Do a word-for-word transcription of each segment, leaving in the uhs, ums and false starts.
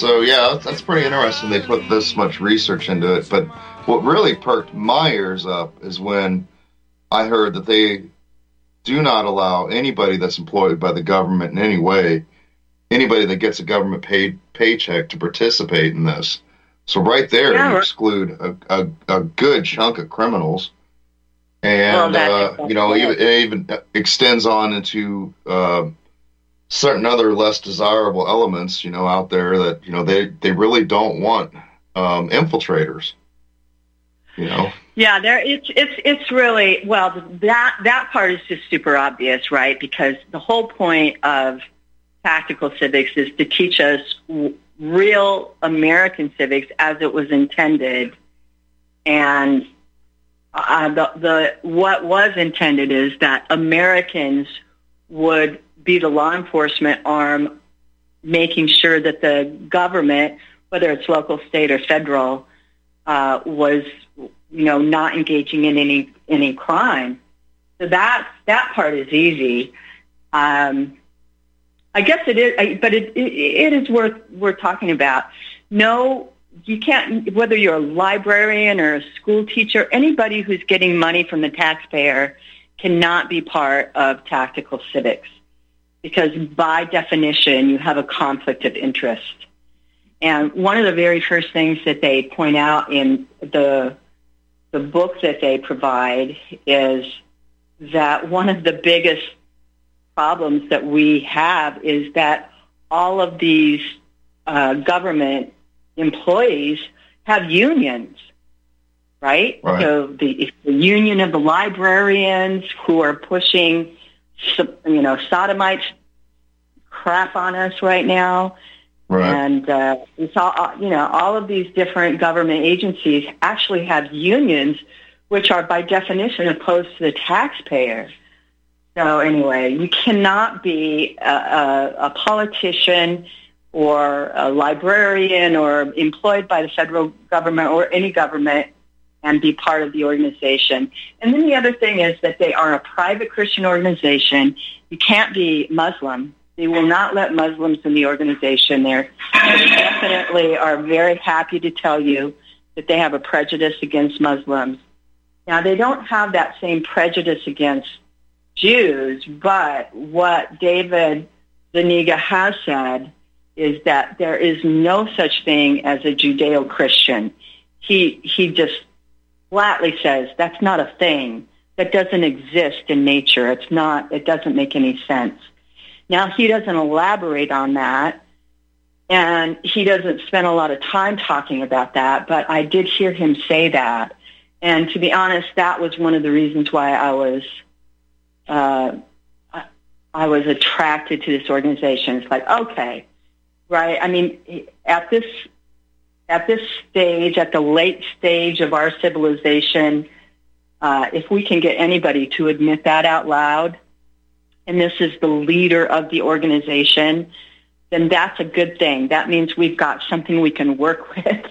So yeah, that's, that's pretty interesting they put this much research into it. But what really perked my ears up is when I heard that they do not allow anybody that's employed by the government in any way, anybody that gets a government paid paycheck, to participate in this. So right there, yeah, you right. exclude a, a, a good chunk of criminals. And, well, uh, you know, even, it even extends on into uh, certain other less desirable elements, you know, out there that, you know, they, they really don't want um, infiltrators, you know. Yeah, there it's it's it's really, well, that that part is just super obvious, right? Because the whole point of Tactical Civics is to teach us w- real American civics as it was intended, and uh, the the what was intended is that Americans would be the law enforcement arm, making sure that the government, whether it's local, state, or federal, uh, was, you know, not engaging in any any crime. So that that part is easy. Um, I guess it is, but it it, it is worth worth talking about. No, you can't. Whether you're a librarian or a school teacher, anybody who's getting money from the taxpayer cannot be part of Tactical Civics, because by definition you have a conflict of interest. And one of the very first things that they point out in the the book that they provide is that one of the biggest problems that we have is that all of these uh, government employees have unions, right? right? So the the union of the librarians who are pushing, you know, sodomite crap on us right now. Right. And uh, it's all, you know, all of these different government agencies actually have unions, which are by definition opposed to the taxpayer. So anyway, you cannot be a, a, a politician or a librarian or employed by the federal government or any government and be part of the organization. And then the other thing is that they are a private Christian organization. You can't be Muslim. They will not let Muslims in the organization. They're, they definitely are very happy to tell you that they have a prejudice against Muslims. Now, they don't have that same prejudice against Jews, but what David Zuniga has said is that there is no such thing as a Judeo-Christian. He he just flatly says that's not a thing. That doesn't exist in nature. It's not. It doesn't make any sense. Now, he doesn't elaborate on that, and he doesn't spend a lot of time talking about that, but I did hear him say that. And to be honest, that was one of the reasons why I was uh, I was attracted to this organization. It's like, okay, right? I mean, at this at this stage, at the late stage of our civilization, uh, if we can get anybody to admit that out loud, and this is the leader of the organization, then that's a good thing. That means we've got something we can work with.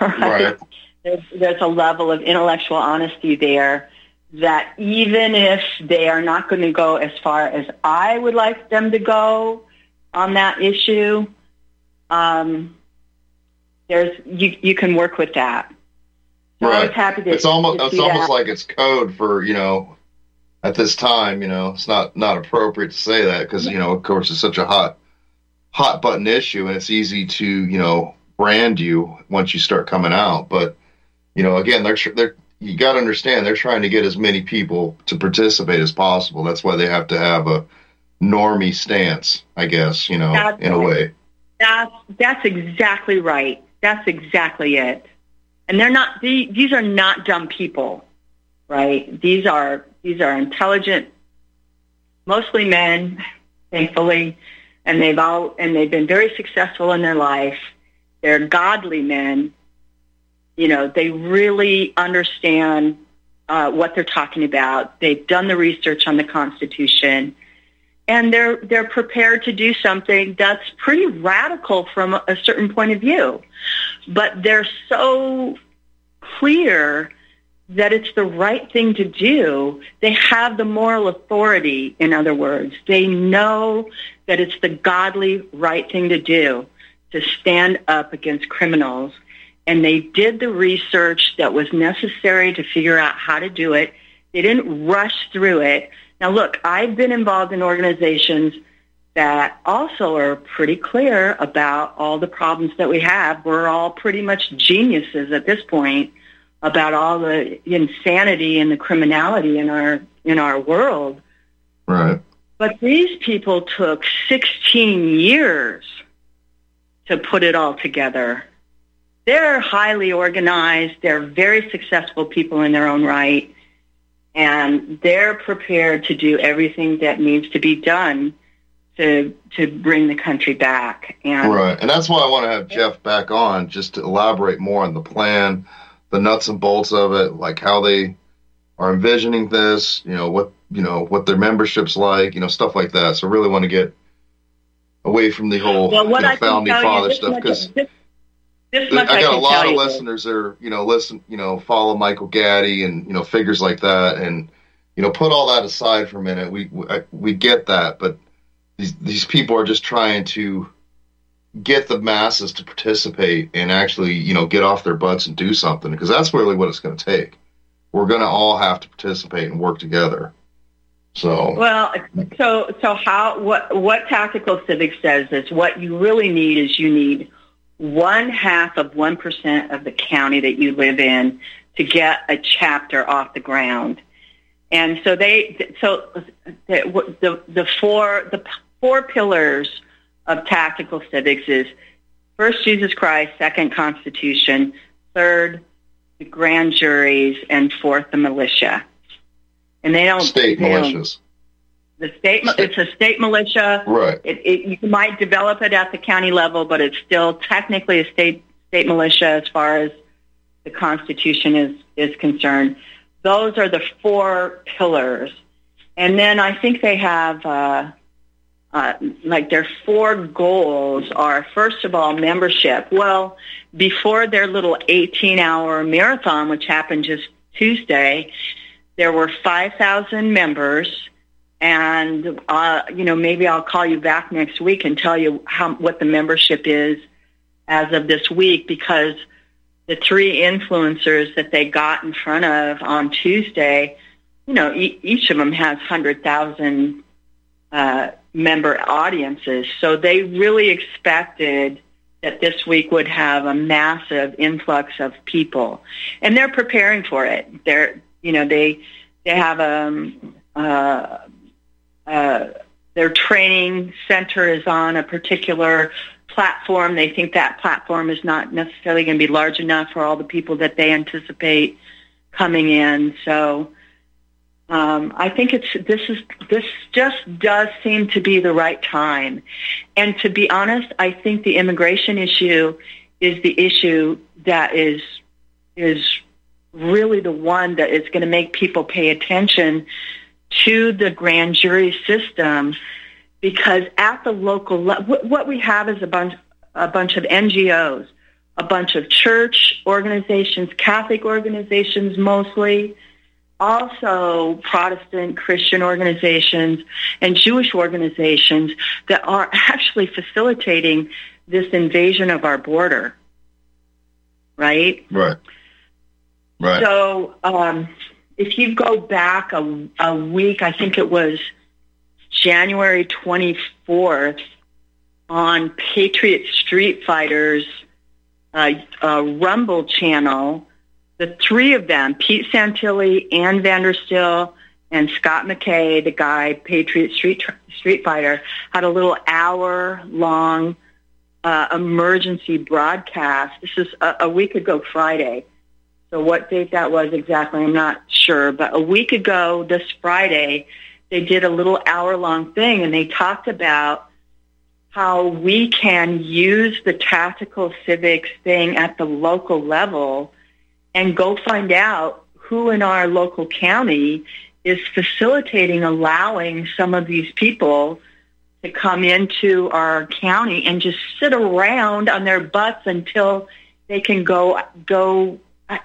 Right? Right. There's, there's a level of intellectual honesty there that even if they are not going to go as far as I would like them to go on that issue, um, there's you, you can work with that. So right. I was happy to, it's almost, to it's almost that. Like it's code for, you know, at this time, you know, it's not, not appropriate to say that because, you know, of course, it's such a hot hot button issue, and it's easy to, you know, brand you once you start coming out. But, you know, again, they're, they're you got to understand they're trying to get as many people to participate as possible. That's why they have to have a normie stance, I guess, you know, that's in right. a way. That's, that's exactly right. That's exactly it. And they're not, they, these are not dumb people, right? These are... These are intelligent, mostly men, thankfully, and they've all and they've been very successful in their life. They're godly men. You know, they really understand uh, what they're talking about. They've done the research on the Constitution, and they're they're prepared to do something that's pretty radical from a certain point of view. But they're so clear that it's the right thing to do. They have the moral authority, in other words. They know that it's the godly right thing to do. to stand up against criminals, and they did the research that was necessary to figure out how to do it. They didn't rush through it. Now, look, I've been involved in organizations that also are pretty clear about all the problems that we have. We're all pretty much geniuses at this point about all the insanity and the criminality in our in our world. Right. But these people took sixteen years to put it all together. They're highly organized. They're very successful people in their own right. And they're prepared to do everything that needs to be done to to bring the country back. And right. And that's why I want to have Jeff back on, just to elaborate more on the plan, the nuts and bolts of it, like how they are envisioning this, you know, what you know, what their membership's like, you know, stuff like that. So I really want to get away from the whole well, you know, founding father you, stuff, because I, I got a lot of listeners that are, you know, listen, you know, follow Michael Gaddy and, you know, figures like that. And, you know, put all that aside for a minute. We, we, we get that, but these, these people are just trying to get the masses to participate and actually, you know, get off their butts and do something, because that's really what it's going to take. We're going to all have to participate and work together. So well, so so how what what Tactical Civics says is what you really need is you need one half of one percent of the county that you live in to get a chapter off the ground, and so they so the the, the four the four pillars of Tactical Civics is first Jesus Christ, second Constitution, third the grand juries, and fourth the militia. And they don't state they militias. Don't, the state, state it's a state militia. Right. It, it, you might develop it at the county level, but it's still technically a state state militia as far as the Constitution is is concerned. Those are the four pillars, and then I think they have uh, uh, like their four goals are, first of all, membership. Well, before their little eighteen-hour marathon, which happened just Tuesday, there were five thousand members, and, uh, you know, maybe I'll call you back next week and tell you how, what the membership is as of this week, because the three influencers that they got in front of on Tuesday, you know, e- each of them has one hundred thousand uh, member audiences. So they really expected that this week would have a massive influx of people, and they're preparing for it. They're You know, they they have a um, uh, uh, their training center is on a particular platform. They think that platform is not necessarily going to be large enough for all the people that they anticipate coming in. So um, I think it's this is this just does seem to be the right time. And to be honest, I think the immigration issue is the issue that is is. really the one that is going to make people pay attention to the grand jury system, because at the local level, what we have is a bunch, a bunch of N G Os, a bunch of church organizations, Catholic organizations mostly, also Protestant Christian organizations and Jewish organizations that are actually facilitating this invasion of our border, right? Right. Right. So um, if you go back a, a week, I think it was January twenty-fourth, on Patriot Street Fighter's uh, uh, Rumble channel, the three of them, Pete Santilli, Ann Vandersteel, and Scott McKay, the guy Patriot Street Street Fighter, had a little hour-long uh, emergency broadcast. This is a, a week ago Friday. So what date that was exactly, I'm not sure. But a week ago, this Friday, they did a little hour-long thing, and they talked about how we can use the Tactical Civics thing at the local level and go find out who in our local county is facilitating, allowing some of these people to come into our county and just sit around on their butts until they can go go. I,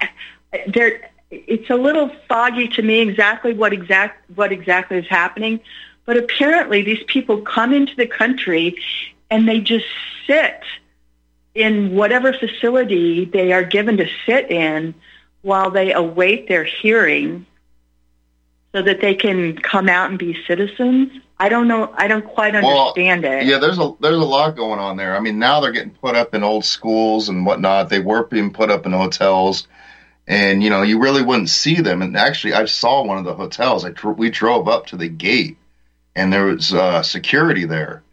there, it's a little foggy to me exactly what exact what exactly is happening, but apparently these people come into the country and they just sit in whatever facility they are given to sit in while they await their hearing so that they can come out and be citizens. I don't know. I don't quite understand well, it. Yeah, there's a there's a lot going on there. I mean, now they're getting put up in old schools and whatnot. They were being put up in hotels, and, you know, you really wouldn't see them. And actually, I saw one of the hotels. I tr- we drove up to the gate, and there was uh, security there.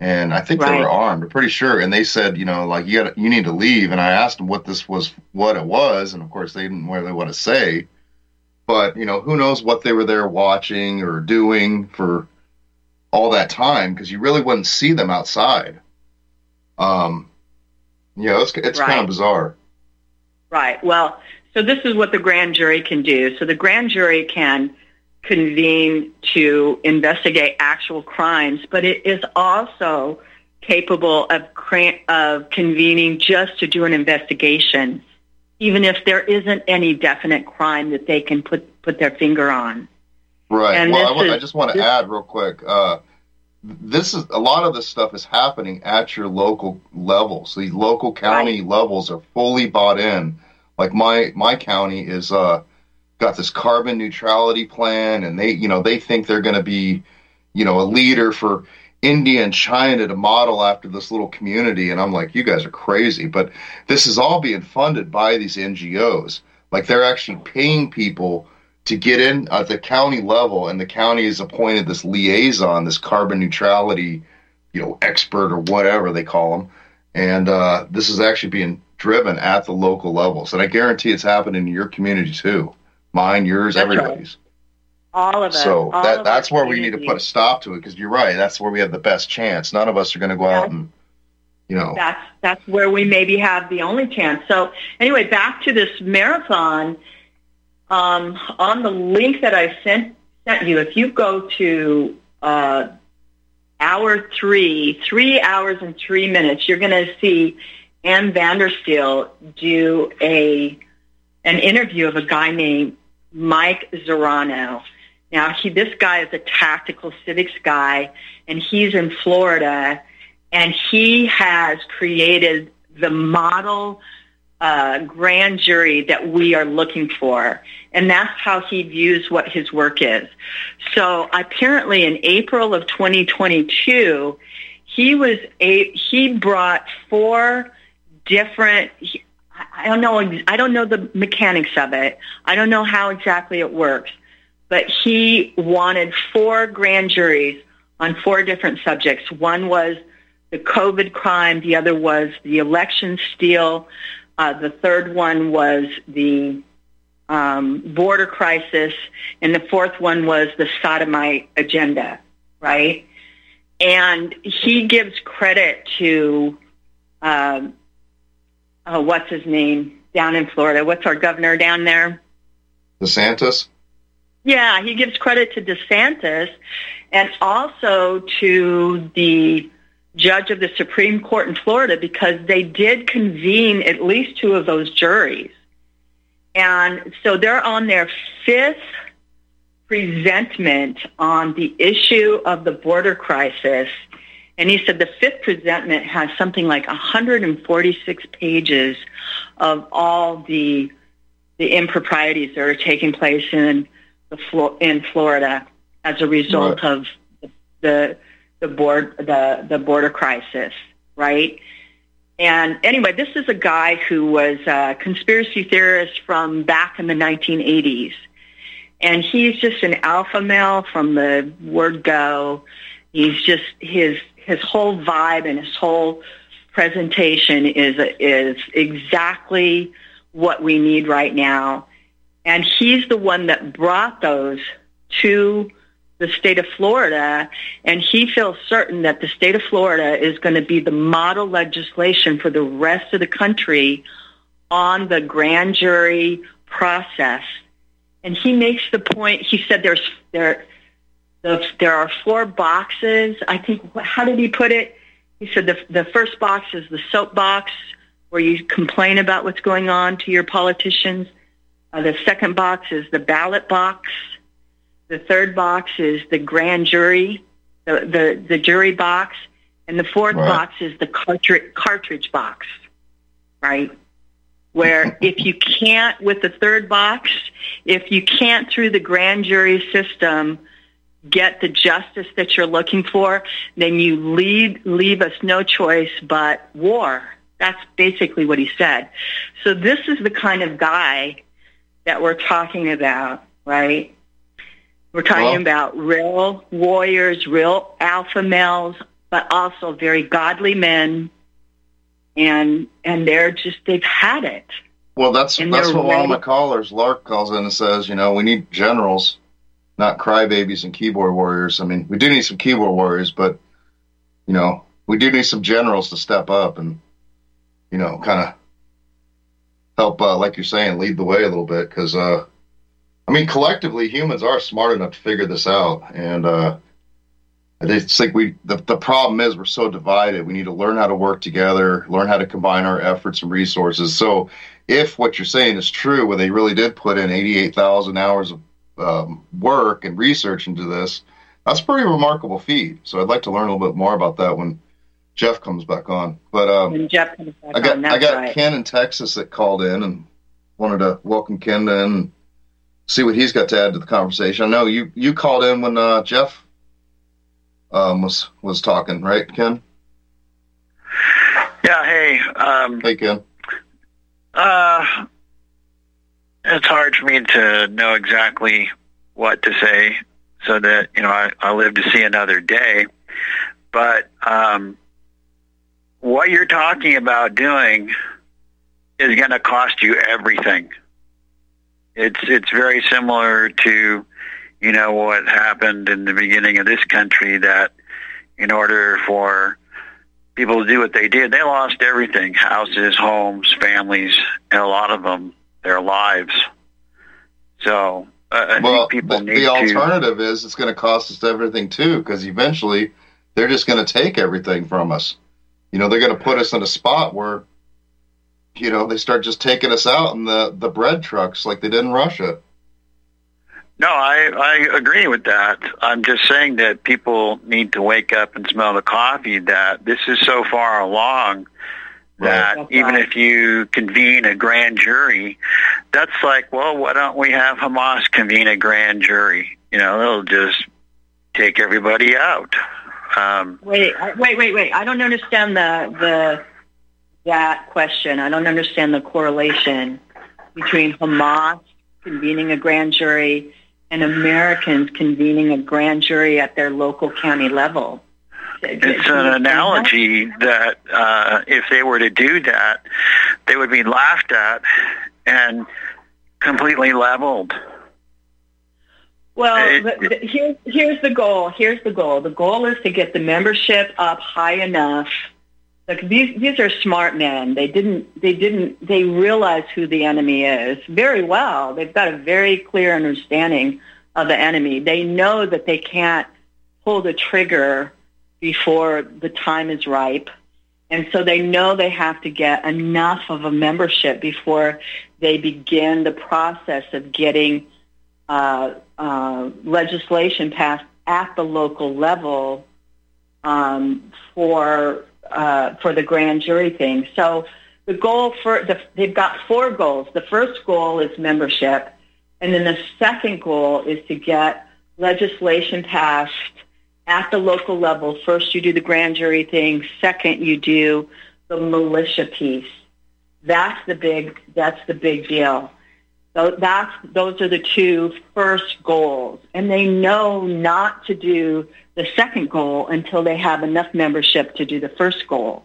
And I think right. they were armed, I'm pretty sure. And they said, you know, like, you gotta, you need to leave. And I asked them what this was, what it was. And, of course, they didn't really want to say. But, you know, who knows what they were there watching or doing for all that time, because you really wouldn't see them outside. Um, you know, it's, it's right. kind of bizarre. Right. Well, so this is what the grand jury can do. So the grand jury can convene to investigate actual crimes, but it is also capable of cra- of convening just to do an investigation, even if there isn't any definite crime that they can put, put their finger on. Right. And well, I, w- is, I just want to this- add real quick, uh, this is, a lot of this stuff is happening at your local level. So these local county right. levels are fully bought in. Like my, my county is, uh, got this carbon neutrality plan, and they, you know, they think they're going to be, you know, a leader for India and China to model after this little community. And I'm like, you guys are crazy. But this is all being funded by these N G Os. Like, they're actually paying people to get in at the county level, and the county has appointed this liaison, this carbon neutrality, you know, expert or whatever they call them. And uh, this is actually being driven at the local levels. And I guarantee it's happening in your community too. Mine, yours, that's everybody's. Right. All of us. So that, of that's where community. We need to put a stop to it, because you're right. That's where we have the best chance. None of us are going to go that's, out and, you know. That's that's where we maybe have the only chance. So anyway, back to this marathon. Um, on the link that I sent sent you, if you go to uh, hour three, three hours and three minutes, you're going to see Ann Vandersteel do a an interview of a guy named Mike Zarano. Now, he, this guy is a tactical civics guy, and he's in Florida, and he has created the model uh, grand jury that we are looking for, and that's how he views what his work is. So apparently in April of twenty twenty-two, he was a, he brought four different... He, I don't know. I don't know the mechanics of it. I don't know how exactly it works, but he wanted four grand juries on four different subjects. One was the COVID crime. The other was the election steal. Uh, the third one was the um, border crisis, and the fourth one was the sodomite agenda. Right, and he gives credit to. Uh, Uh, what's his name down in Florida? What's our governor down there? DeSantis? Yeah, he gives credit to DeSantis, and also to the judge of the Supreme Court in Florida, because they did convene at least two of those juries. And so they're on their fifth presentment on the issue of the border crisis. And he said the fifth presentment has something like one hundred forty-six pages of all the the improprieties that are taking place in the in Florida as a result right. of the the board the the border crisis, right? And anyway, this is a guy who was a conspiracy theorist from back in the nineteen eighties, and he's just an alpha male from the word go. He's just his. His whole vibe and his whole presentation is is exactly what we need right now. And he's the one that brought those to the state of Florida, and he feels certain that the state of Florida is going to be the model legislation for the rest of the country on the grand jury process. And he makes the point, he said there's there. The, there are four boxes. I think, how did he put it? He said the, the first box is the soapbox, where you complain about what's going on to your politicians. Uh, the second box is the ballot box. The third box is the grand jury, the, the, the jury box. And the fourth right. box is the cartridge, cartridge box, right? Where if you can't with the third box, if you can't through the grand jury system get the justice that you're looking for, then you leave, leave us no choice but war. That's basically what he said. So this is the kind of guy that we're talking about, right? We're talking well, about real warriors, real alpha males, but also very godly men, and and they're just, they've had it. Well, that's and that's what ready. One of my callers, Lark, calls in and says, you know, we need generals, not crybabies and keyboard warriors. I mean, we do need some keyboard warriors, but, you know, we do need some generals to step up and, you know, kind of help, uh, like you're saying, lead the way a little bit. Because, uh, I mean, collectively, humans are smart enough to figure this out, and, uh, I just think we the, the problem is we're so divided. We need to learn how to work together, learn how to combine our efforts and resources. So if what you're saying is true, where they really did put in eighty-eight thousand hours of um, work and research into this, that's a pretty remarkable feat. So I'd like to learn a little bit more about that when Jeff comes back on. But um, when Jeff comes back I got, on, that's I got right. Ken in Texas that called in and wanted to welcome Ken in and see what he's got to add to the conversation. I know you, you called in when uh, Jeff... Um, was was talking, right, Ken? Yeah, hey. Um, hey, Ken. Uh, it's hard for me to know exactly what to say so that, you know, I, I live to see another day. But um, what you're talking about doing is going to cost you everything. It's it's very similar to... You know, what happened in the beginning of this country, that in order for people to do what they did, they lost everything, houses, homes, families, and a lot of them, their lives. So uh, I well, think people the, need the to... Well, the alternative is it's going to cost us everything, too, because eventually they're just going to take everything from us. You know, they're going to put us in a spot where, you know, they start just taking us out in the, the bread trucks like they did in Russia. No, I, I agree with that. I'm just saying that people need to wake up and smell the coffee, that this is so far along that right. even if you convene a grand jury, that's like, well, why don't we have Hamas convene a grand jury? You know, it'll just take everybody out. Um, wait, wait, wait, wait. I don't understand the, the that question. I don't understand the correlation between Hamas convening a grand jury and Americans convening a grand jury at their local county level. It's an analogy that uh, if they were to do that, they would be laughed at and completely leveled. Well, it, here's, here's the goal. Here's the goal. The goal is to get the membership up high enough. Look, these these are smart men. They didn't they didn't they realize who the enemy is very well. They've got a very clear understanding of the enemy. They know that they can't pull the trigger before the time is ripe. And so they know they have to get enough of a membership before they begin the process of getting uh, uh, legislation passed at the local level um, for Uh, for the grand jury thing. So the goal for the, they've got four goals. The first goal is membership, and then the second goal is to get legislation passed at the local level. First, you do the grand jury thing. Second, you do the militia piece. That's the big. That's the big deal. So that's those are the two first goals, and they know not to do the second goal until they have enough membership to do the first goal.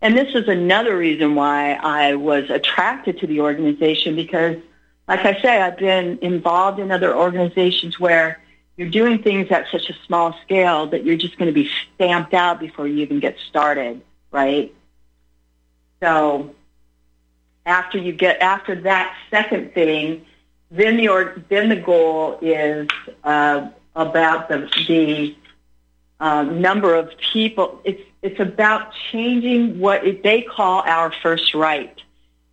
And this is another reason why I was attracted to the organization, because, like I say, I've been involved in other organizations where you're doing things at such a small scale that you're just going to be stamped out before you even get started, right? So after you get after that second thing, then the org, then the goal is uh, about the the Uh, number of people. It's it's about changing what they call our first right.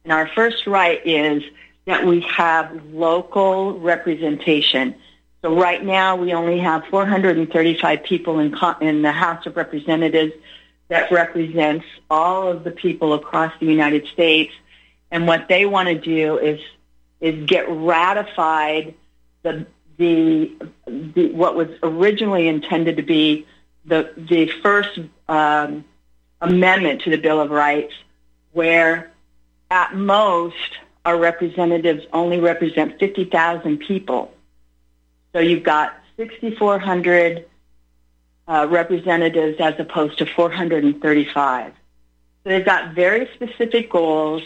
And our first right is that we have local representation. So right now we only have four hundred thirty-five people in, in the House of Representatives that represents all of the people across the United States. And what they want to do is is get ratified the the, the what was originally intended to be the the first um, amendment to the Bill of Rights, where at most our representatives only represent fifty thousand people. So you've got sixty-four hundred uh, representatives as opposed to four hundred thirty-five. So they've got very specific goals,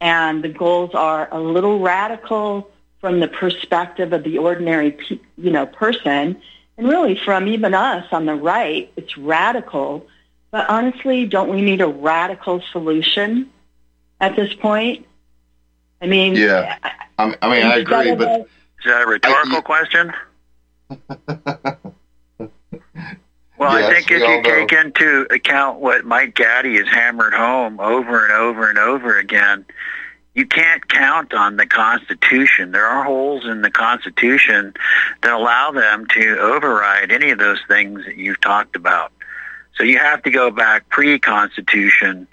and the goals are a little radical from the perspective of the ordinary, you know, person, and really from even us on the right. It's radical, but honestly, don't we need a radical solution at this point? I mean, yeah, I, I mean, I agree, but a, is that a rhetorical I, you, question? Well, yes, I think if you take know. into account what Mike Gaddy has hammered home over and over and over again, you can't count on the Constitution. There are holes in the Constitution that allow them to override any of those things that you've talked about. So you have to go back pre-Constitution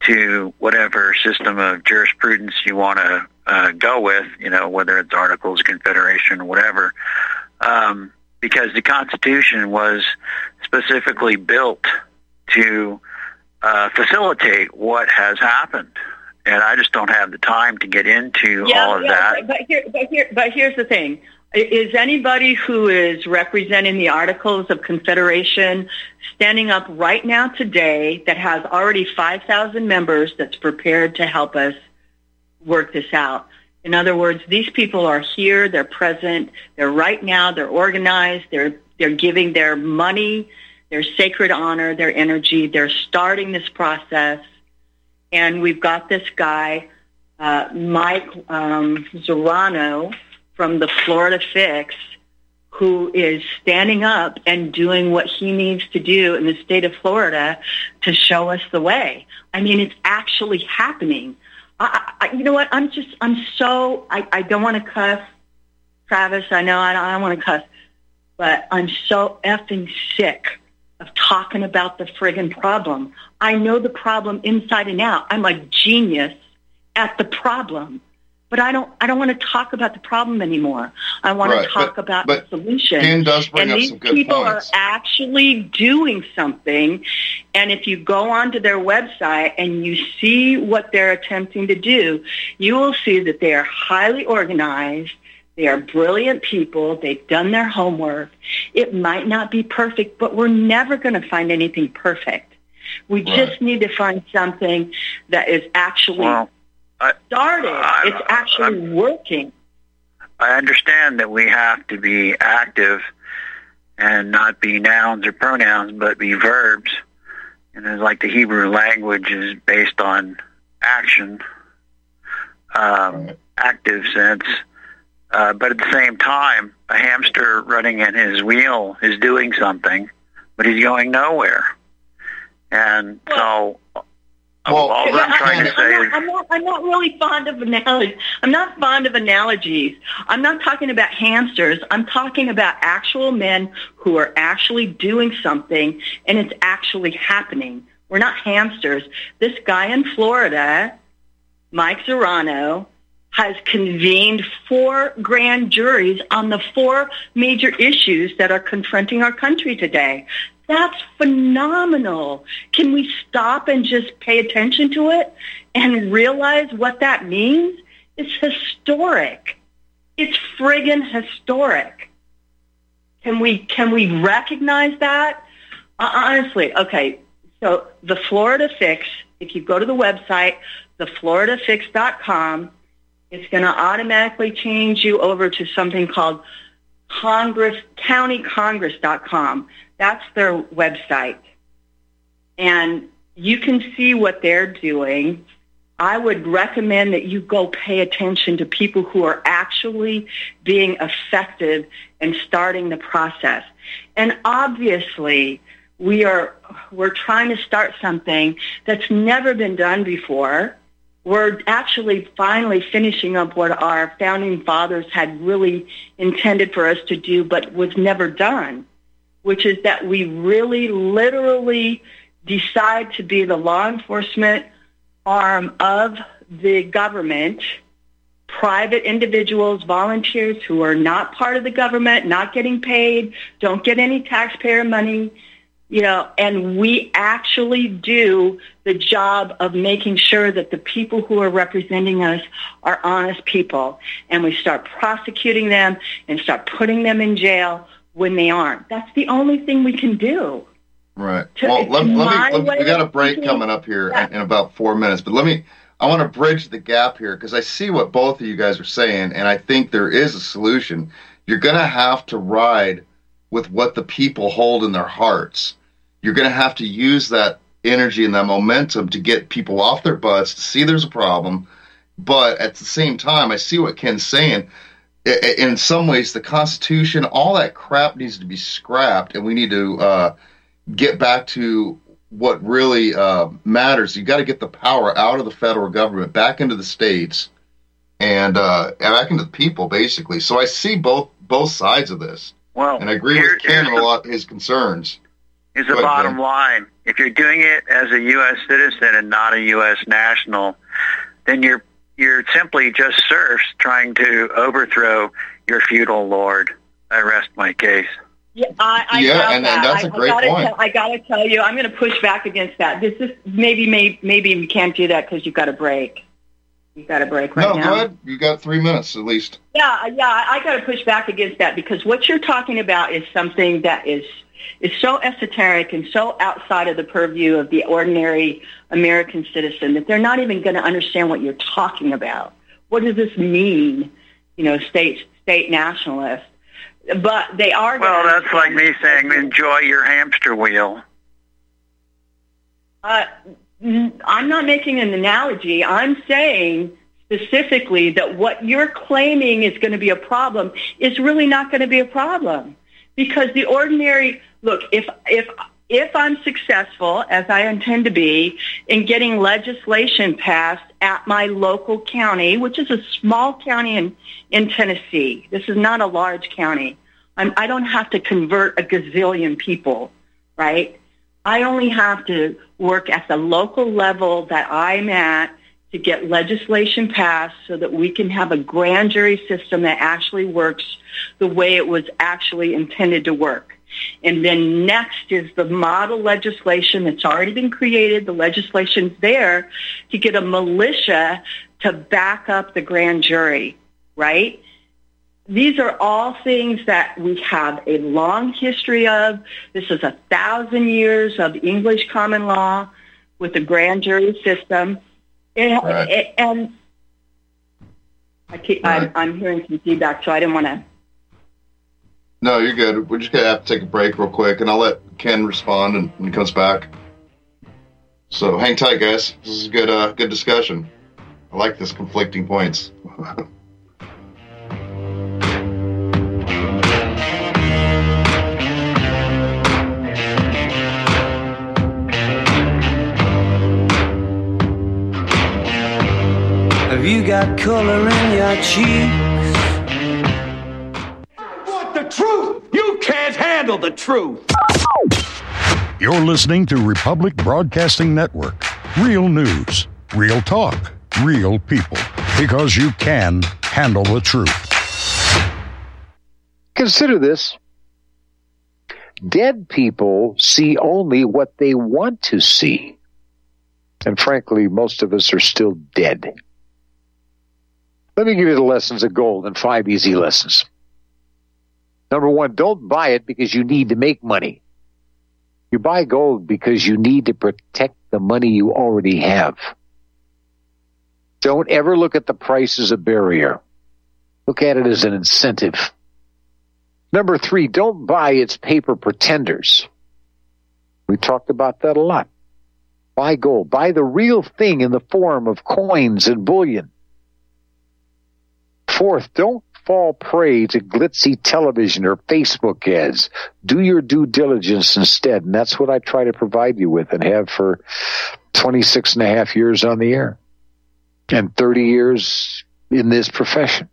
to whatever system of jurisprudence you want to uh, go with, you know, whether it's Articles of Confederation or whatever. Um, because the Constitution was specifically built to uh, facilitate what has happened, and I just don't have the time to get into yeah, all of yeah, that. But here, but here, but here's the thing: is anybody who is representing the Articles of Confederation standing up right now today that has already five thousand members that's prepared to help us work this out? In other words, these people are here, they're present, they're right now, they're organized, they're they're giving their money, their sacred honor, their energy, they're starting this process. And we've got this guy, uh, Mike um, Zarano from the Florida Fix, who is standing up and doing what he needs to do in the state of Florida to show us the way. I mean, it's actually happening. I, I, you know what? I'm just, I'm so, I, I don't want to cuss, Travis. I know I don't, I don't want to cuss, but I'm so effing sick of talking about the friggin' problem. I know the problem inside and out. I'm a genius at the problem, but I don't, I don't want to talk about the problem anymore. I want right, to talk but, about but the solution. Ken does bring and up these some good people points. Are actually doing something. And if you go onto their website and you see what they're attempting to do, you will see that they are highly organized. They are brilliant people. They've done their homework. It might not be perfect, but we're never going to find anything perfect. We right. just need to find something that is actually well, I, started. I, I, it's actually I, I, working. I understand that we have to be active and not be nouns or pronouns, but be verbs. And it's like the Hebrew language is based on action, um, right. active sense. Uh, but at the same time, a hamster running in his wheel is doing something, but he's going nowhere. And well, so well, all I'm trying to say is... I'm not, I'm not really fond of analogies. I'm not fond of analogies. I'm not talking about hamsters. I'm talking about actual men who are actually doing something, and it's actually happening. We're not hamsters. This guy in Florida, Mike Zarano, has convened four grand juries on the four major issues that are confronting our country today. That's phenomenal. Can we stop and just pay attention to it and realize what that means? It's historic. It's friggin' historic. Can we can we recognize that? Uh, honestly, okay, so the Florida Fix, if you go to the website, the florida fix dot com, it's going to automatically change you over to something called Congress, County Congress dot com. That's their website. And you can see what they're doing. I would recommend that you go pay attention to people who are actually being effective and starting the process. And obviously, we are, we're trying to start something that's never been done before. We're actually finally finishing up what our founding fathers had really intended for us to do but was never done, which is that we really literally decide to be the law enforcement arm of the government, private individuals, volunteers who are not part of the government, not getting paid, don't get any taxpayer money, you know, and we actually do the job of making sure that the people who are representing us are honest people, and we start prosecuting them and start putting them in jail when they aren't. That's the only thing we can do. Right. To, well, let, let me, let me, we got a break coming up here yeah. in, in about four minutes, but let me, I want to bridge the gap here because I see what both of you guys are saying, and I think there is a solution. You're going to have to ride with what the people hold in their hearts. You're going to have to use that energy and that momentum to get people off their butts, to see there's a problem. But at the same time, I see what Ken's saying. In some ways, the Constitution, all that crap needs to be scrapped, and we need to uh, get back to what really uh, matters. You got to get the power out of the federal government, back into the states, and uh, back into the people, basically. So I see both both sides of this, well, and I agree here, with Ken a lot. His concerns is the ahead, bottom Ken. line. If you're doing it as a U S citizen and not a U S national, then you're you're simply just serfs trying to overthrow your feudal lord. I rest my case. Yeah, I, I yeah and, that. and that's a great I, I point. Tell, I got to tell you, I'm going to push back against that. This is maybe, maybe, maybe we can't do that because you've got a break. You've got a break right no, now. No, go ahead. You got three minutes at least. Yeah, yeah. I got to push back against that because what you're talking about is something that is is so esoteric and so outside of the purview of the ordinary American citizen that they're not even going to understand what you're talking about. What does this mean? You know, state state nationalists. But they are. Well, that's like me saying, enjoy your hamster wheel. Uh, I'm not making an analogy. I'm saying specifically that what you're claiming is going to be a problem is really not going to be a problem. Because the ordinary, look, if if if I'm successful, as I intend to be, in getting legislation passed at my local county, which is a small county in, in Tennessee. This is not a large county. I'm, I don't have to convert a gazillion people, right? I only have to work at the local level that I'm at to get legislation passed so that we can have a grand jury system that actually works the way it was actually intended to work. And then next is the model legislation that's already been created. The legislation's there to get a militia to back up the grand jury, right? These are all things that we have a long history of. This is a thousand years of English common law with the grand jury system. And, right. it, and I keep, right. I'm, I'm hearing some feedback, so I didn't want to. No, you're good. We're just going to have to take a break real quick, and I'll let Ken respond and, when he comes back. So hang tight, guys. This is a good, uh, good discussion. I like this conflicting points. Have you got color in your cheek? Truth. You can't handle the truth. You're listening to Republic Broadcasting Network. Real news, real talk, real people. Because you can handle the truth. Consider this. Dead people see only what they want to see. And frankly, most of us are still dead. Let me give you the lessons of gold in five easy lessons. Number one, don't buy it because you need to make money. You buy gold because you need to protect the money you already have. Don't ever look at the price as a barrier. Look at it as an incentive. Number three, don't buy its paper pretenders. We talked about that a lot. Buy gold. Buy the real thing in the form of coins and bullion. Fourth, don't fall prey to glitzy television or Facebook ads. Do your due diligence instead, and that's what I try to provide you with and have for twenty-six and a half years on the air and thirty years in this profession.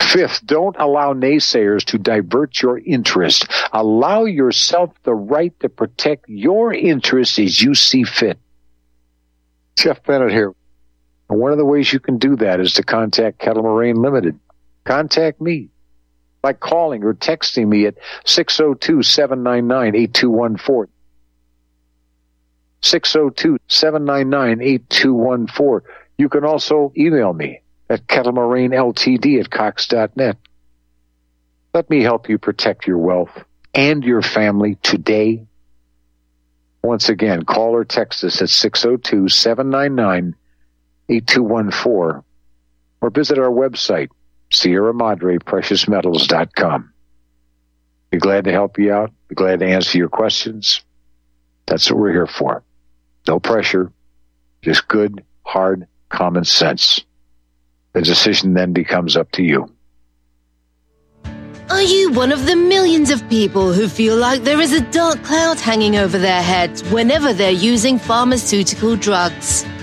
Fifth, don't allow naysayers to divert your interest. Allow yourself the right to protect your interests as you see fit. Jeff Bennett here. And one of the ways you can do that is to contact Kettle Moraine Limited. Contact me by calling or texting me at six oh two, seven nine nine, eight two one four. six oh two, seven nine nine, eight two one four. You can also email me at kettle moraine l t d at cox dot net. Let me help you protect your wealth and your family today. Once again, call or text us at six oh two, seven nine nine, eight two one four or visit our website, sierra madre precious metals dot com. Be glad to help you out. Be glad to answer your questions. That's what we're here for. No pressure, just good, hard, common sense. The decision then becomes up to you. Are you one of the millions of people who feel like there is a dark cloud hanging over their heads whenever they're using pharmaceutical drugs?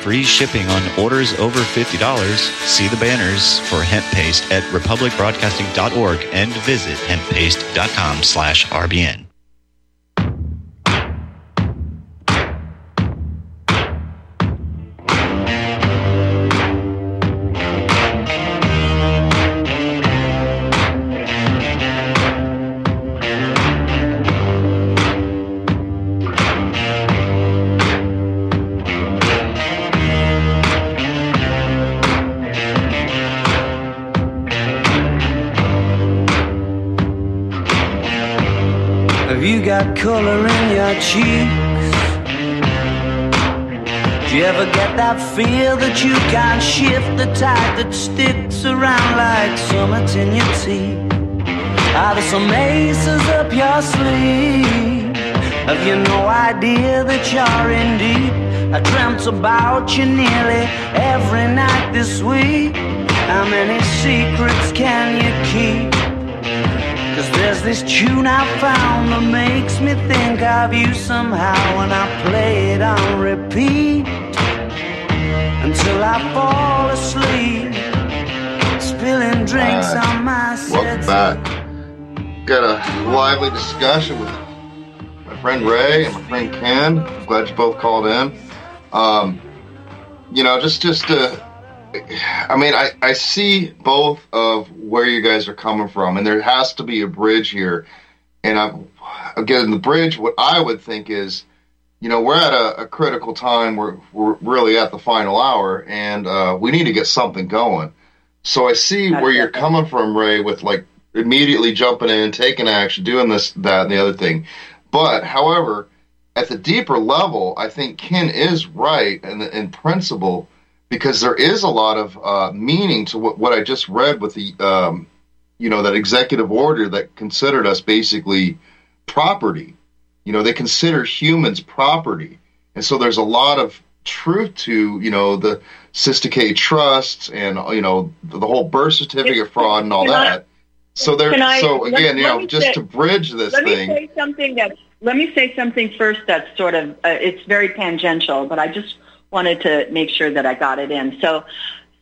Free shipping on orders over fifty dollars. See the banners for hemp paste at republic broadcasting dot org and visit hemp paste dot com slash R B N. Color in your cheeks. Do you ever get that feel that you can't shift the tide that sticks around like summits in your teeth? Are there some aces up your sleeve? Have you no idea that you're in deep? I dreamt about you nearly every night this week. How many secrets can you keep? Cause there's this tune I found that makes me think of you somehow, and I play it on repeat until I fall asleep, spilling drinks right on my sets. Welcome back. Got a lively discussion with my friend Ray and my friend Ken. I'm glad you both called in. Um, you know, just, just, uh, I mean, I, I see both of where you guys are coming from, and there has to be a bridge here. And I'm, again, the bridge, what I would think is, you know, we're at a, a critical time. We're, we're really at the final hour, and uh, we need to get something going. So I see where you're coming from, Ray, with, like, immediately jumping in, taking action, doing this, that, and the other thing. But, however, at the deeper level, I think Ken is right in, in principle, because there is a lot of uh, meaning to what, what I just read with the, um, you know, that executive order that considered us basically property. You know, they consider humans property. And so there's a lot of truth to, you know, the Sister K trusts and, you know, the whole birth certificate fraud and all that. So there, so again, you know, just to bridge this thing. Let me say something that, let me say something first that's sort of, uh, it's very tangential, but I just wanted to make sure that I got it in. So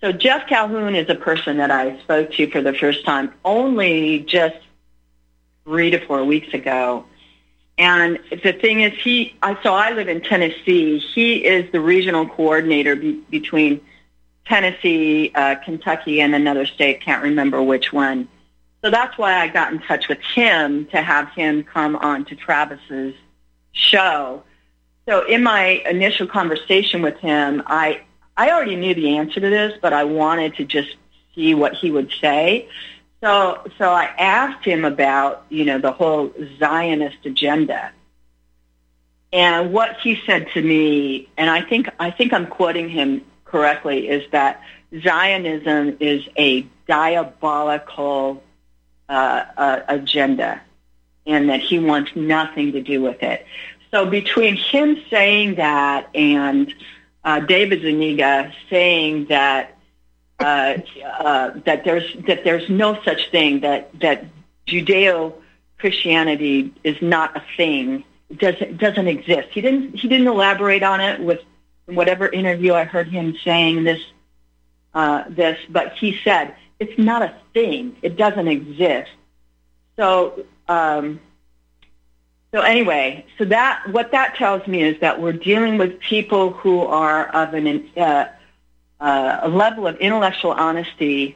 so Jeff Calhoun is a person that I spoke to for the first time only just three to four weeks ago. And the thing is, he, I, so I live in Tennessee. He is the regional coordinator be, between Tennessee, uh, Kentucky, and another state. Can't remember which one. So that's why I got in touch with him to have him come on to Travis's show. So in my initial conversation with him, I I already knew the answer to this, but I wanted to just see what he would say. So, so I asked him about, you know, the whole Zionist agenda. And what he said to me, and I think I think I'm quoting him correctly, is that Zionism is a diabolical uh, uh, agenda, and that he wants nothing to do with it. So between him saying that and uh, David Zuniga saying that uh, uh, that there's that there's no such thing, that that Judeo-Christianity is not a thing. Doesn't doesn't exist. He didn't he didn't elaborate on it with whatever interview I heard him saying this uh, this. But he said it's not a thing. It doesn't exist. So um, so anyway, so that what that tells me is that we're dealing with people who are of an uh, uh, a level of intellectual honesty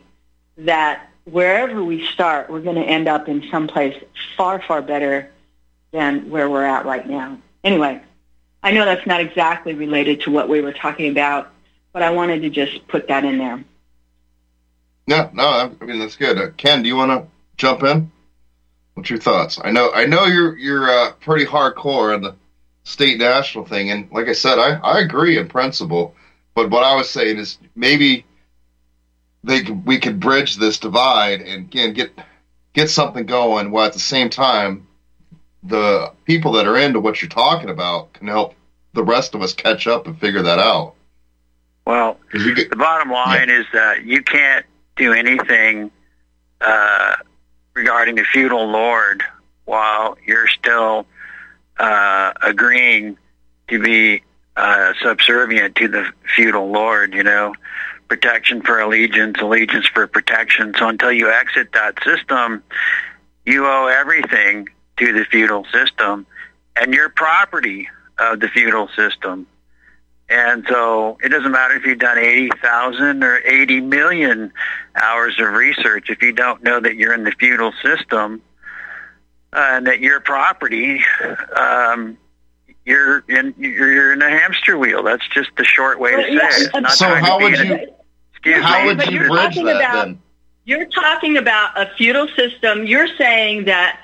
that wherever we start, we're going to end up in someplace far far better than where we're at right now. Anyway, I know that's not exactly related to what we were talking about, but I wanted to just put that in there. No, no, I mean that's good. Uh, Ken, do you want to jump in? What's your thoughts? I know, I know you're you're uh, pretty hardcore on the state national thing, and like I said, I, I agree in principle. But what I was saying is maybe they we could bridge this divide and again, get get something going while at the same time, the people that are into what you're talking about can help the rest of us catch up and figure that out. Well, get, the bottom line yeah. is that you can't do anything uh, regarding the feudal lord while you're still uh, agreeing to be uh, subservient to the feudal lord, you know, protection for allegiance, allegiance for protection. So until you exit that system, you owe everything to the feudal system, and you're property of the feudal system. And so it doesn't matter if you've done eighty thousand or eighty million hours of research. If you don't know that you're in the feudal system uh, and that you're property, um, you're in you're in a hamster wheel. That's just the short way to yeah, say it. It's not so how would you a, excuse how me, would you bridge that about, then? You're talking about a feudal system. You're saying that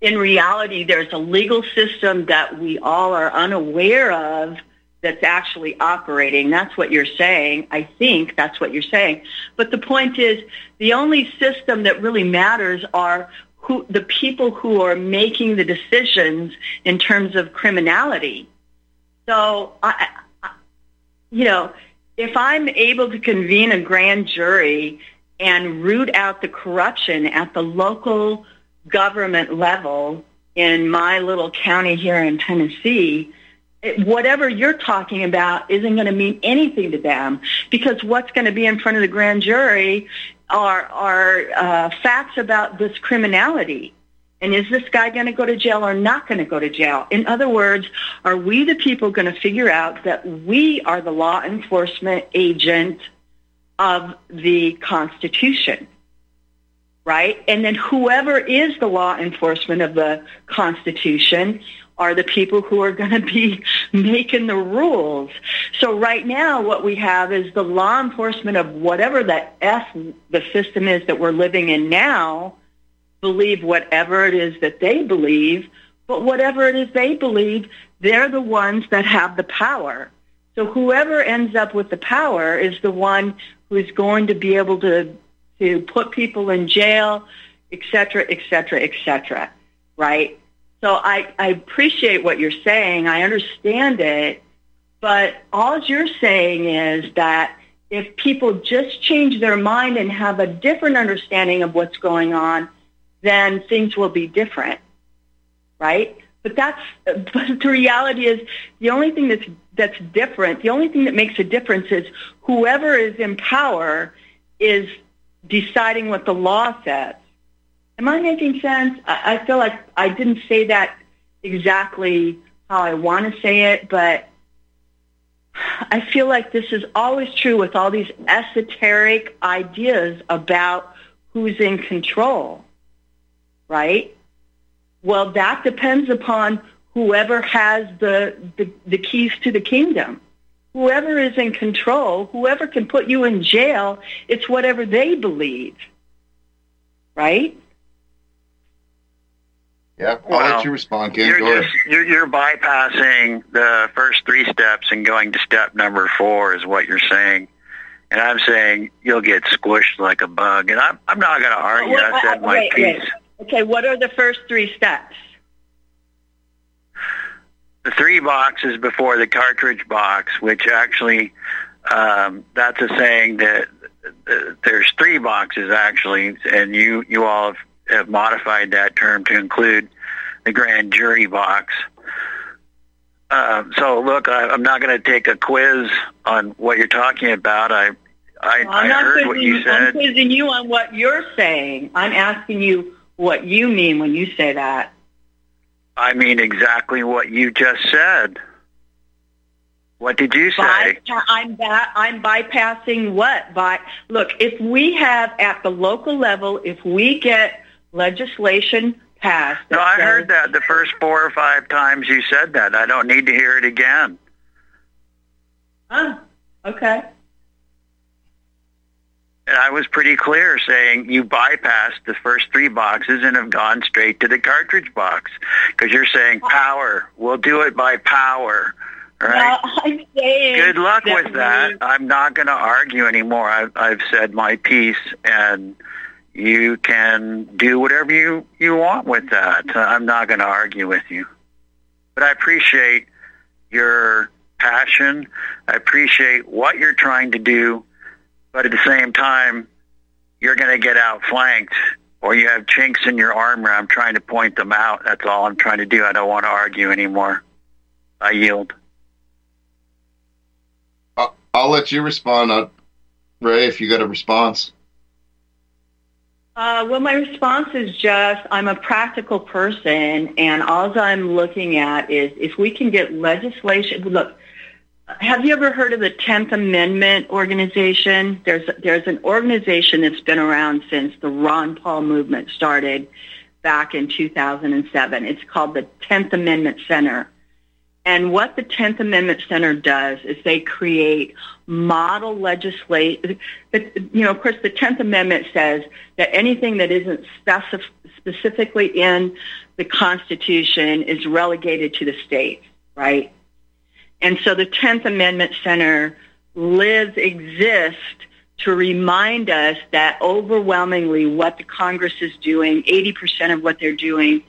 in reality, there's a legal system that we all are unaware of that's actually operating. That's what you're saying. I think that's what you're saying. But the point is, the only system that really matters are who the people who are making the decisions in terms of criminality. So, I, I, you know, if I'm able to convene a grand jury and root out the corruption at the local government level in my little county here in Tennessee, it, whatever you're talking about isn't going to mean anything to them, because what's going to be in front of the grand jury are are uh, facts about this criminality. And is this guy going to go to jail or not going to go to jail? In other words, are we the people going to figure out that we are the law enforcement agent of the Constitution? Right? And then whoever is the law enforcement of the Constitution are the people who are going to be making the rules. So right now what we have is the law enforcement of whatever the F the system is that we're living in now believe whatever it is that they believe, but whatever it is they believe, they're the ones that have the power. So whoever ends up with the power is the one who is going to be able to to put people in jail, et cetera, et cetera, et cetera, right? So I, I appreciate what you're saying. I understand it. But all you're saying is that if people just change their mind and have a different understanding of what's going on, then things will be different, right? But that's but the reality is the only thing that's that's different, the only thing that makes a difference is whoever is in power is deciding what the law says. Am I making sense? I, I feel like I didn't say that exactly how I want to say it, but I feel like this is always true with all these esoteric ideas about who's in control, right? Well, that depends upon whoever has the, the, the keys to the kingdom. Whoever is in control, whoever can put you in jail, it's whatever they believe. right? Yeah, I'll well, let you respond, Ken. You're, Go ahead. Just, you're, you're bypassing the first three steps and going to step number four is what you're saying. And I'm saying you'll get squished like a bug. And I'm, I'm not going to argue. I said my wait, piece. Wait. Okay, what are the first three steps? The three boxes before the cartridge box, which actually, um, that's a saying that uh, there's three boxes actually, and you, you all have, have modified that term to include the grand jury box. Um, so look, I, I'm not going to take a quiz on what you're talking about. I, I, well, I heard what you said. I'm quizzing you on what you're saying. I'm asking you what you mean when you say that. I mean exactly what you just said. What did you say? Bypa- I'm by- I'm bypassing what? By- Look, if we have at the local level, if we get legislation passed... No, I says- heard that the first four or five times you said that. I don't need to hear it again. Oh, okay. And I was pretty clear saying you bypassed the first three boxes and have gone straight to the cartridge box because you're saying power. We'll do it by power. All right. Well, I'm saying good luck that with that. Means- I'm not going to argue anymore. I've, I've said my piece, and you can do whatever you, you want with that. I'm not going to argue with you. But I appreciate your passion. I appreciate what you're trying to do. But at the same time, you're going to get outflanked, or you have chinks in your armor. I'm trying to point them out. That's all I'm trying to do. I don't want to argue anymore. I yield. I'll, I'll let you respond, uh, Ray, if you got a response. Uh, well, my response is just I'm a practical person, and all I'm looking at is if we can get legislation. Look. Have you ever heard of the Tenth Amendment organization? There's there's an organization that's been around since the Ron Paul movement started back in two thousand seven. It's called the Tenth Amendment Center. And what the Tenth Amendment Center does is they create model legislation. You know, of course, the Tenth Amendment says that anything that isn't specif- specifically in the Constitution is relegated to the states, right? And so the Tenth Amendment Center lives, exists to remind us that overwhelmingly what the Congress is doing, eighty percent of what they're doing,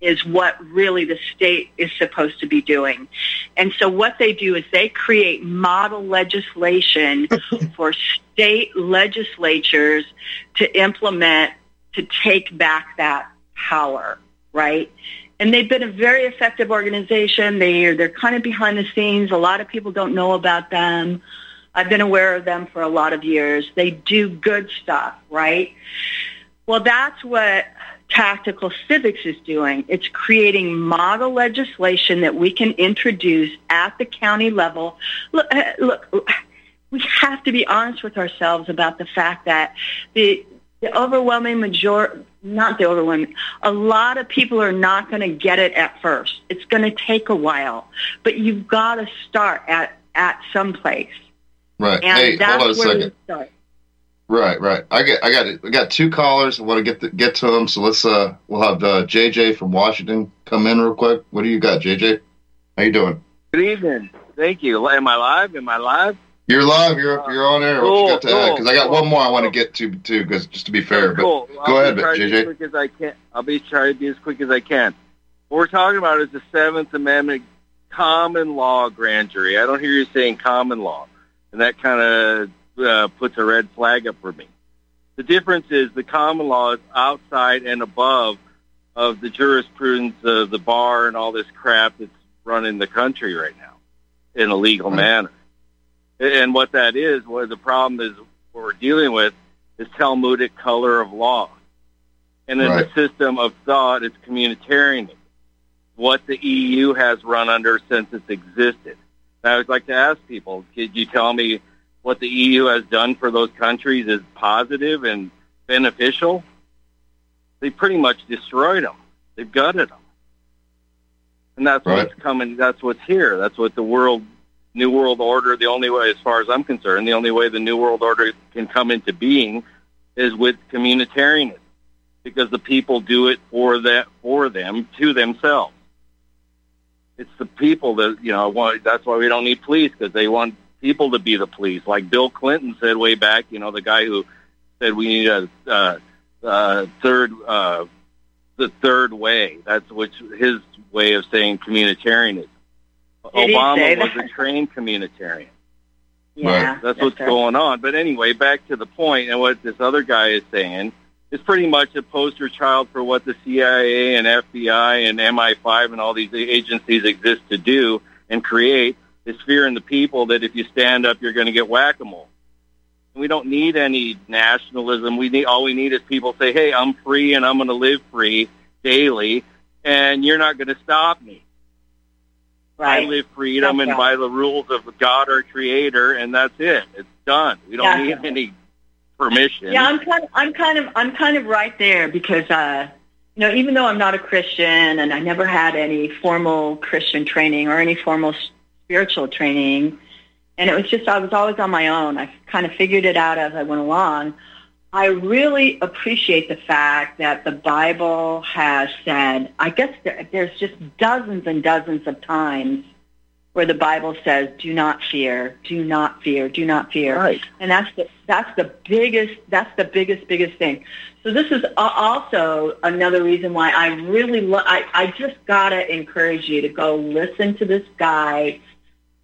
is what really the state is supposed to be doing. And so what they do is they create model legislation for state legislatures to implement, to take back that power, right? And they've been a very effective organization. They, they're kind of behind the scenes. A lot of people don't know about them. I've been aware of them for a lot of years. They do good stuff, right? Well, that's what Tactical Civics is doing. It's creating model legislation that we can introduce at the county level. Look, look, we have to be honest with ourselves about the fact that the the overwhelming majority, not the overwhelming, a lot of people are not going to get it at first. It's going to take a while, but you've got to start at, at some place. Right. And hey, that's hold on a where second. We start. Right, right. I get, I got, I got two callers. I want to get to, get to them. So let's, uh, we'll have uh, J J from Washington come in real quick. What do you got, J J? How you doing? Good evening. Thank you. Am I live? Am I live? You're live. You're you're on air. What cool, you got to cool, add? Because I got cool, one more I want to get to too. Because just to be fair, but cool. go ahead, J J. As quick as I can. I'll be trying to be as quick as I can. What we're talking about is the Seventh Amendment common law grand jury. I don't hear you saying common law, and that kind of uh, puts a red flag up for me. The difference is the common law is outside and above of the jurisprudence of the bar and all this crap that's running the country right now in a legal right. manner. And what that is, what the problem is, what we're dealing with is Talmudic color of law. And then right. the system of thought is communitarianism, what the E U has run under since it's existed. And I always like to ask people, could you tell me what the E U has done for those countries is positive and beneficial? They pretty much destroyed them. They've gutted them. And that's right. what's coming. That's what's here. That's what the world... New World Order, the only way, as far as I'm concerned, the only way the New World Order can come into being is with communitarianism. because the people do it for that, for them, to themselves. It's the people that, you know, want, that's why we don't need police, because they want people to be the police. Like Bill Clinton said way back, you know, the guy who said we need a uh, uh, third, uh, the third way. That's which his way of saying communitarianism. Did Obama was a trained communitarian. Yeah, right. That's yes, what's sir. going on. But anyway, back to the point, and what this other guy is saying is pretty much a poster child for what the C I A and F B I and M I five and all these agencies exist to do and create, is fear in the people that if you stand up, you're going to get whack-a-mole. And we don't need any nationalism. We need all we need is people say, hey, I'm free and I'm going to live free daily, and you're not going to stop me. Right. I live freedom that's and right. by the rules of God, our Creator, and that's it. It's done. We don't yeah. need any permission. Yeah, I'm kind of, I'm kind of, I'm kind of right there because, uh, you know, even though I'm not a Christian and I never had any formal Christian training or any formal spiritual training, and it was just I was always on my own. I kind of figured it out as I went along. I really appreciate the fact that the Bible has said, I guess there, there's just dozens and dozens of times where the Bible says, do not fear, do not fear, do not fear. Right. And that's the, that's the biggest, that's the biggest, biggest thing. So this is also another reason why I really, lo- I, I just got to encourage you to go listen to this guy.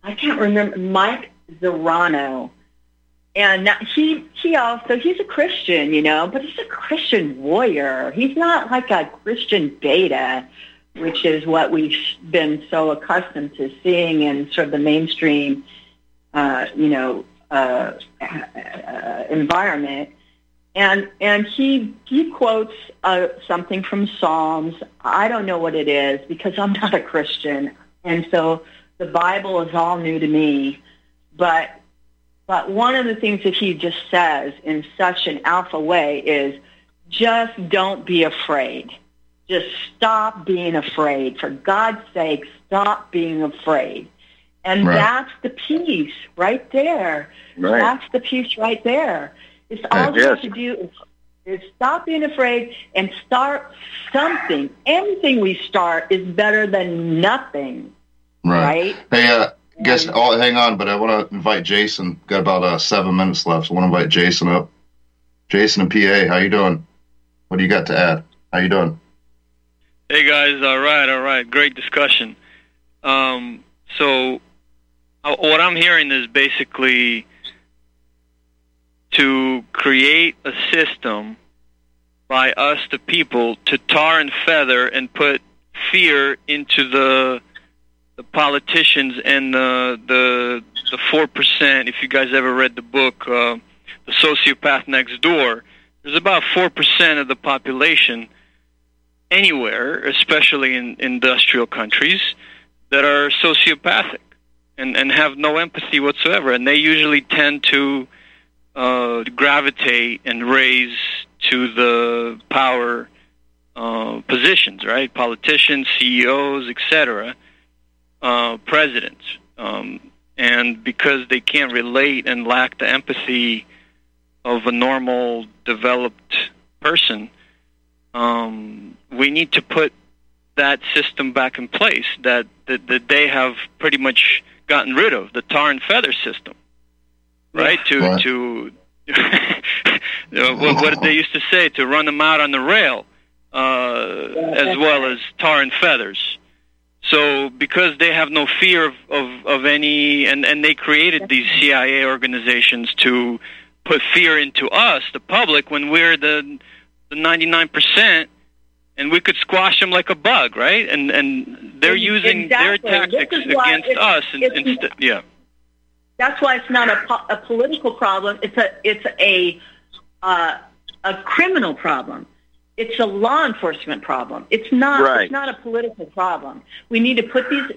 I can't remember, Mike Zarano. And he he also, he's a Christian, you know, but he's a Christian warrior. He's not like a Christian beta, which is what we've been so accustomed to seeing in sort of the mainstream, uh, you know, uh, uh, environment. And and he he quotes uh, something from Psalms. I don't know what it is because I'm not a Christian. And so the Bible is all new to me, but... But one of the things that he just says in such an alpha way is just don't be afraid. Just stop being afraid. For God's sake, stop being afraid. And right. that's the piece right there. Right. That's the piece right there. It's all you have to do is, is stop being afraid and start something. Anything we start is better than nothing. Right? right? Hey, uh- Guess. Oh, hang on, but I want to invite Jason. Got about uh, seven minutes left, so I want to invite Jason up. Jason and P A, how you doing? What do you got to add? How you doing? Hey guys, all right, all right, great discussion. Um, so, uh, what I'm hearing is basically to create a system by us, the people, to tar and feather and put fear into the. The politicians and the the the four percent. If you guys ever read the book, uh, The Sociopath Next Door, there's about four percent of the population anywhere, especially in industrial countries, that are sociopathic and and have no empathy whatsoever, and they usually tend to uh, gravitate and raise to the power uh, positions, right? Politicians, C E Os, et cetera. Uh, presidents, um, and because they can't relate and lack the empathy of a normal, developed person, um, we need to put that system back in place that, that, that they have pretty much gotten rid of, the tar and feather system, right? Yeah. To, right. to what, what did they used to say? To run them out on the rail, uh, as well as tar and feathers. So because they have no fear of, of, of any, and, and they created these C I A organizations to put fear into us, the public, when we're the the ninety-nine percent, and we could squash them like a bug, right? And and they're using exactly. their tactics against it's, us. And, it's, and st- yeah, that's why it's not a, po- a political problem. It's a it's a uh, a criminal problem. It's a law enforcement problem. It's not right. It's not a political problem. We need to put these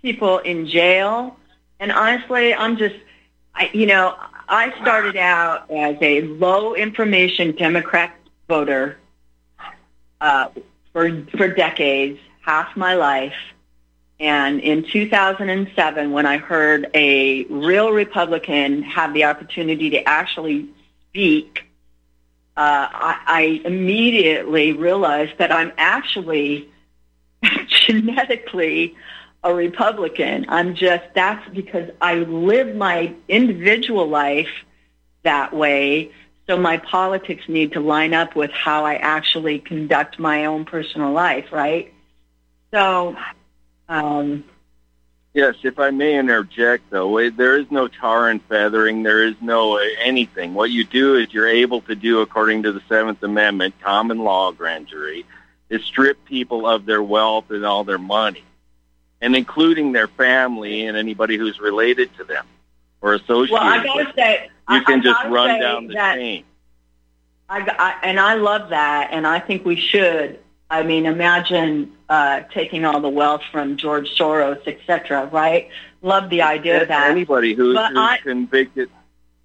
people in jail. And honestly, I'm just, I, you know, I started out as a low-information Democrat voter uh, for for decades, half my life. And in two thousand seven, when I heard a real Republican have the opportunity to actually speak uh, I, I immediately realized that I'm actually genetically a Republican. I'm just, that's because I live my individual life that way, so my politics need to line up with how I actually conduct my own personal life, right? So, um... Yes, if I may interject, though, there is no tar and feathering. There is no anything. What you do is you're able to do, according to the Seventh Amendment, common law grand jury, is strip people of their wealth and all their money, and including their family and anybody who's related to them or associated well, I gotta with say, them. You I, can I just run down the that, chain. I, I, and I love that, and I think we should. I mean, imagine uh, taking all the wealth from George Soros, et cetera, right? Love the idea of that. Anybody who's, who's I, convicted,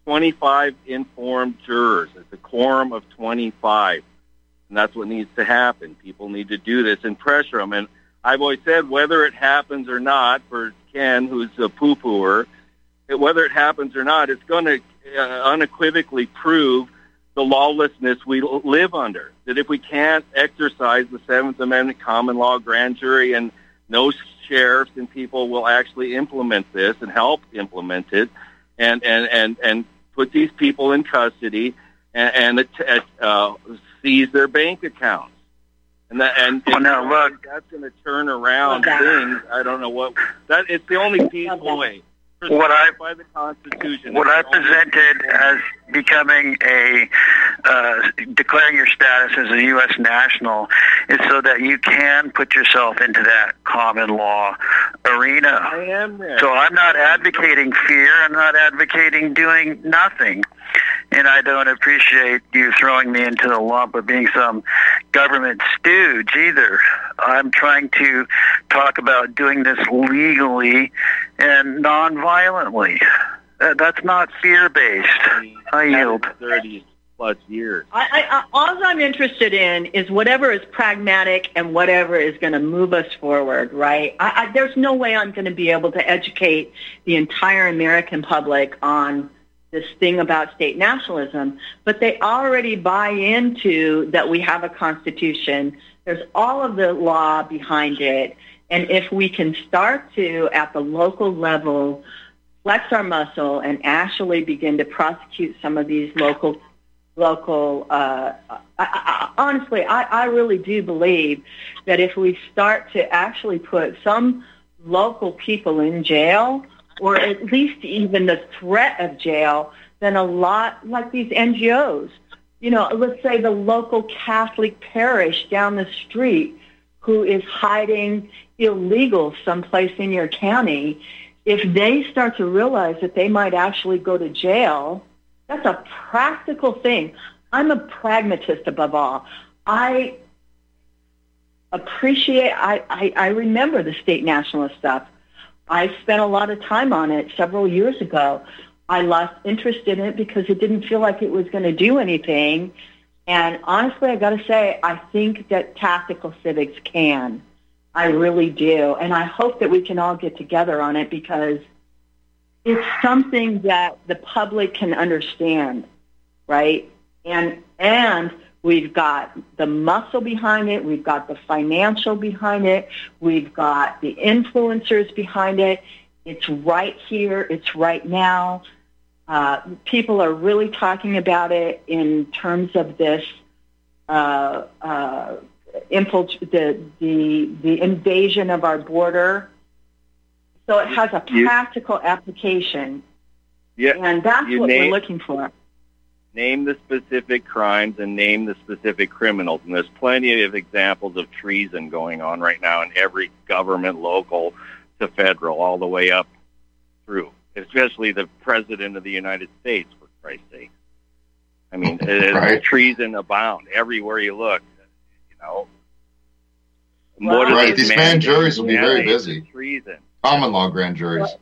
twenty-five informed jurors. It's a quorum of twenty-five, and that's what needs to happen. People need to do this and pressure them. And I've always said, whether it happens or not, for Ken, who's a poo-pooer, whether it happens or not, it's going to uh, unequivocally prove the lawlessness we live under, that if we can't exercise the Seventh Amendment common law grand jury and no sheriffs and people will actually implement this and help implement it and, and, and, and put these people in custody and, and uh, seize their bank accounts. And, that, and, and oh, no, look. That's going to turn around oh, things. I don't know what that it's the only peaceful way. What I, by the Constitution, what I presented as becoming a, uh, declaring your status as a U S national is so that you can put yourself into that common law arena. I am there. So I'm not advocating fear. I'm not advocating doing nothing. And I don't appreciate you throwing me into the lump of being some government stooge either. I'm trying to talk about doing this legally and non-violently. Uh, that's not fear-based. I yield. thirty plus years. I, I, I, all I'm interested in is whatever is pragmatic and whatever is going to move us forward, right? I, I, there's no way I'm going to be able to educate the entire American public on this thing about state nationalism, but they already buy into that we have a constitution. There's all of the law behind it, and if we can start to, at the local level, flex our muscle and actually begin to prosecute some of these local, local. Uh, I, I, honestly, I, I really do believe that if we start to actually put some local people in jail, or at least even the threat of jail, than a lot like these N G Os. You know, let's say the local Catholic parish down the street who is hiding illegal someplace in your county, if they start to realize that they might actually go to jail, that's a practical thing. I'm a pragmatist above all. I appreciate, I, I, I remember the state nationalist stuff. I spent a lot of time on it several years ago. I lost interest in it because it didn't feel like it was going to do anything. And honestly, I got to say, I think that tactical civics can. I really do. And I hope that we can all get together on it because it's something that the public can understand, right? And and we've got the muscle behind it. We've got the financial behind it. We've got the influencers behind it. It's right here. It's right now. Uh, people are really talking about it in terms of this uh, uh, infiltr- the, the the invasion of our border. So it has a practical you, application, yeah, and that's what name- we're looking for. Name the specific crimes and name the specific criminals. And there's plenty of examples of treason going on right now in every government, local to federal, all the way up through, especially the President of the United States, for Christ's sake. I mean, right. Treason abound everywhere you look, you know. Well, right, these grand juries will be very busy. Treason. Common law grand juries. Well,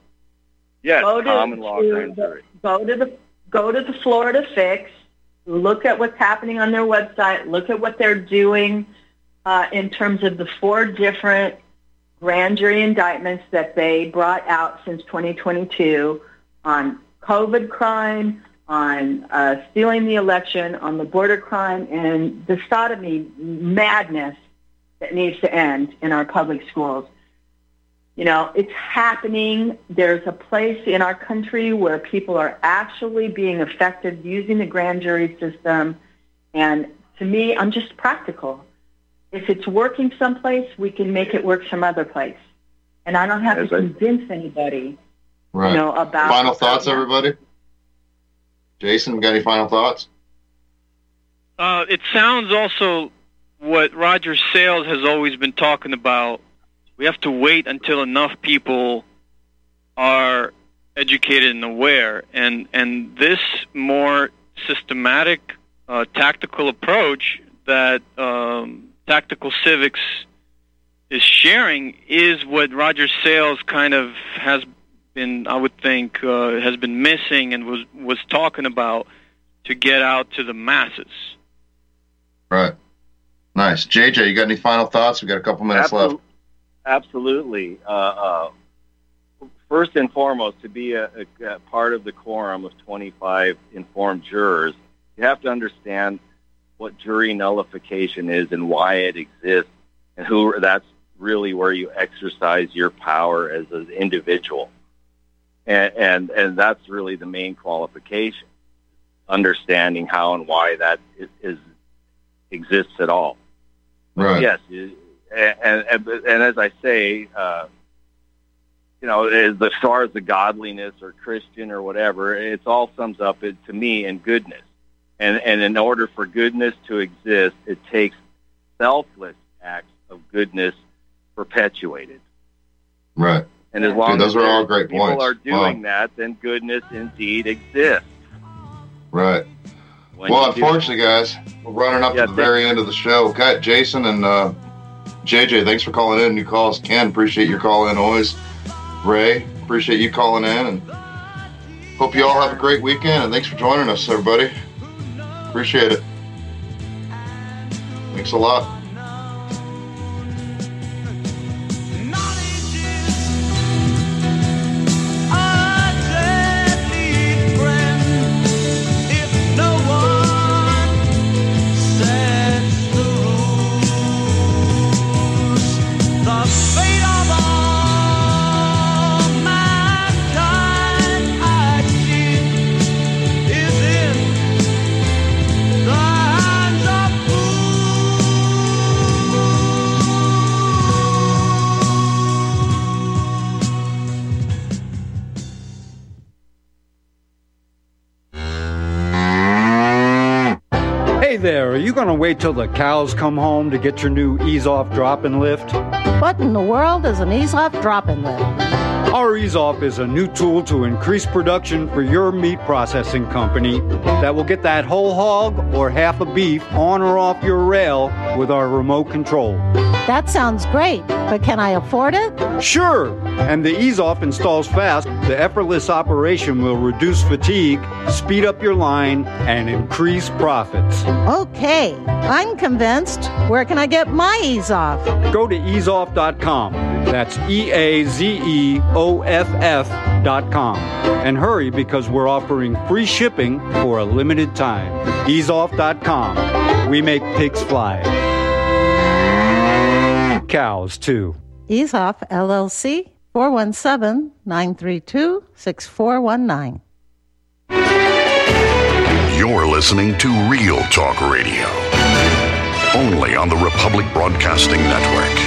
yes, common law grand juries. Go to the... Go to the Florida Fix, look at what's happening on their website, look at what they're doing uh, in terms of the four different grand jury indictments that they brought out since twenty twenty-two on COVID crime, on uh, stealing the election, on the border crime, and the sodomy madness that needs to end in our public schools. You know, it's happening. There's a place in our country where people are actually being affected using the grand jury system. And to me, I'm just practical. If it's working someplace, we can make it work some other place. And I don't have As to I, convince anybody, right. you know, about... Final thoughts, everybody? Jason, got any final thoughts? Uh, it sounds also what Roger Sayles has always been talking about. We have to wait until enough people are educated and aware. And, and this more systematic, uh, tactical approach that um, Tactical Civics is sharing is what Roger Sayles kind of has been, I would think, uh, has been missing and was, was talking about to get out to the masses. Right. Nice. J J, you got any final thoughts? We've got a couple minutes Absolutely. left. Absolutely. Uh, uh, first and foremost, to be a, a, a part of the quorum of twenty-five informed jurors, you have to understand what jury nullification is and why it exists, and who that's really where you exercise your power as an individual. And, and, and that's really the main qualification, understanding how and why that is, is exists at all. Right. Yes, it, And, and, and as I say, uh, you know, as far as the godliness or Christian or whatever, it all sums up it, to me in goodness. And, and in order for goodness to exist, it takes selfless acts of goodness perpetuated. Right. And as long Dude, those as are all great people points. are doing wow. that, then goodness indeed exists. Right. When well, unfortunately, guys, we're running up yeah, to the very you. end of the show. Okay, Jason and... Uh, J J, thanks for calling in. New calls. Ken, appreciate your call in always. Ray, appreciate you calling in. And hope you all have a great weekend. And thanks for joining us, everybody. Appreciate it. Thanks a lot. There, are you going to wait till the cows come home to get your new ease-off drop-and lift? What in the world is an ease-off drop-and lift? Our ease-off is a new tool to increase production for your meat processing company that will get that whole hog or half a beef on or off your rail with our remote control. That sounds great, but can I afford it? Sure, and the ease-off installs fast. The effortless operation will reduce fatigue, speed up your line, and increase profits. Okay, I'm convinced. Where can I get my ease-off? Go to ease off dot com. That's E A Z E O F F dot com. And hurry, because we're offering free shipping for a limited time. ease off dot com. We make pigs fly. Cows, too. EaseOff, L L C, four one seven, nine three two, six four one nine. You're listening to Real Talk Radio, only on the Republic Broadcasting Network.